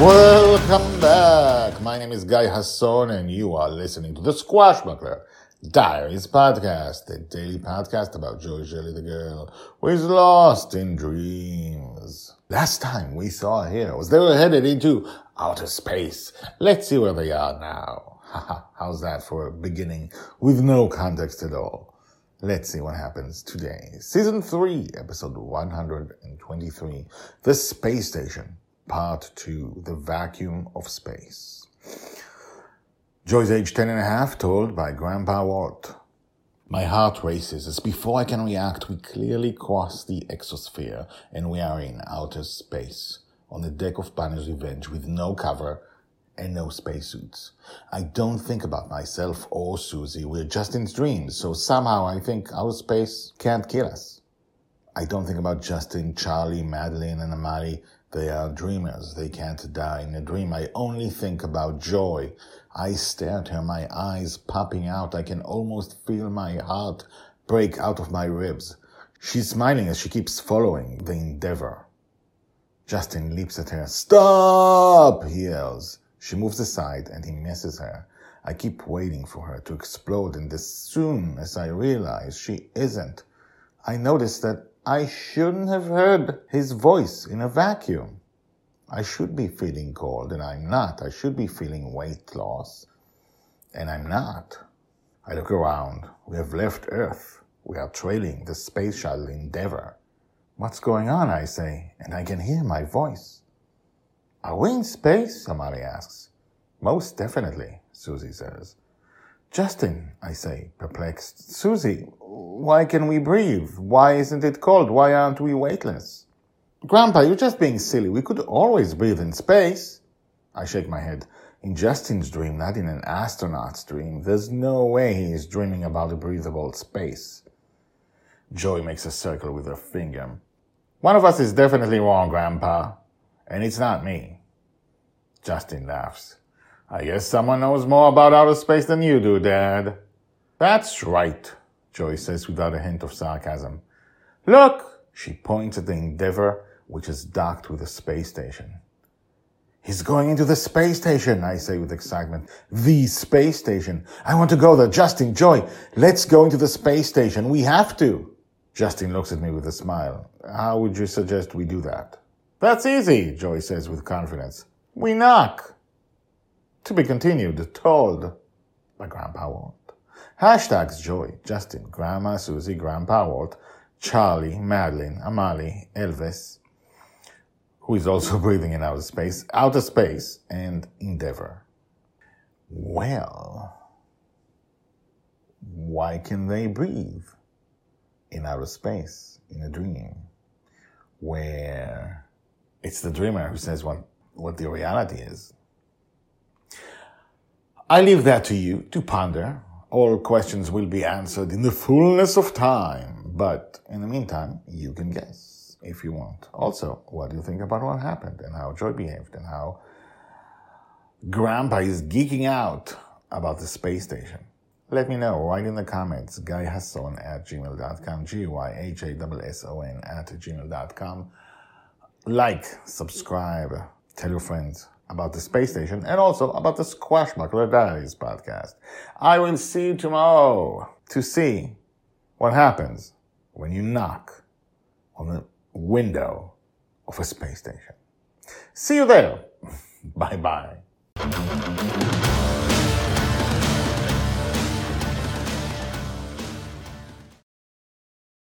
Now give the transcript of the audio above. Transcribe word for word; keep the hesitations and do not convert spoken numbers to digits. Welcome back. My name is Guy Hasson, and you are listening to the Swashbuckler Diaries Podcast, a daily podcast about Joy Shelley, the girl who is lost in dreams. Last time we saw heroes, they were headed into outer space. Let's see where they are now. How's that for a beginning with no context at all? Let's see what happens today. Season three, episode one hundred twenty-three, The Space Station. Part two, The Vacuum of Space. Joy's age ten and a half, told by Grandpa Walt. My heart races as before I can react, we clearly cross the exosphere and we are in outer space, on the deck of Bonny's Revenge with no cover and no spacesuits. I don't think about myself or Susie, we're just in dreams, so somehow I think our space can't kill us. I don't think about Justin, Charlie, Madeline, and Amalie. They are dreamers. They can't die in a dream. I only think about Joy. I stare at her, my eyes popping out. I can almost feel my heart break out of my ribs. She's smiling as she keeps following the Endeavour. Justin leaps at her. Stop! He yells. She moves aside and he misses her. I keep waiting for her to explode, and as soon as I realize she isn't, I notice that I shouldn't have heard his voice in a vacuum. I should be feeling cold, and I'm not. I should be feeling weight loss, and I'm not. I look around. We have left Earth. We are trailing the space shuttle Endeavour. What's going on, I say, and I can hear my voice. Are we in space? Somebody asks. Most definitely, Susie says. Justin, I say, perplexed. Susie, why can we breathe? Why isn't it cold? Why aren't we weightless? Grandpa, you're just being silly. We could always breathe in space. I shake my head. In Justin's dream, not in an astronaut's dream. There's no way he is dreaming about a breathable space. Joy makes a circle with her finger. One of us is definitely wrong, Grandpa. And it's not me. Justin laughs. I guess someone knows more about outer space than you do, Dad. That's right, Joy says without a hint of sarcasm. Look, she points at the Endeavour, which is docked with the space station. He's going into the space station, I say with excitement. The space station. I want to go there, Justin, Joy. Let's go into the space station. We have to. Justin looks at me with a smile. How would you suggest we do that? That's easy, Joy says with confidence. We knock. To be continued, told by Grandpa Walt. Hashtags Joy, Justin, Grandma, Susie, Grandpa Walt, Charlie, Madeline, Amalie, Elvis, who is also breathing in outer space, outer space, and Endeavour. Well, why can they breathe in outer space, in a dream, where it's the dreamer who says what, what the reality is? I leave that to you to ponder. All questions will be answered in the fullness of time. But in the meantime, you can guess if you want. Also, what do you think about what happened and how Joy behaved and how Grandpa is geeking out about the space station? Let me know. Write in the comments, guyhasson at gmail dot com, G Y H A S S O N at gmail dot com. Like, subscribe, tell your friends about the space station, and also about the Swashbuckler Diaries podcast. I will see you tomorrow to see what happens when you knock on the window of a space station. See you there. Bye-bye.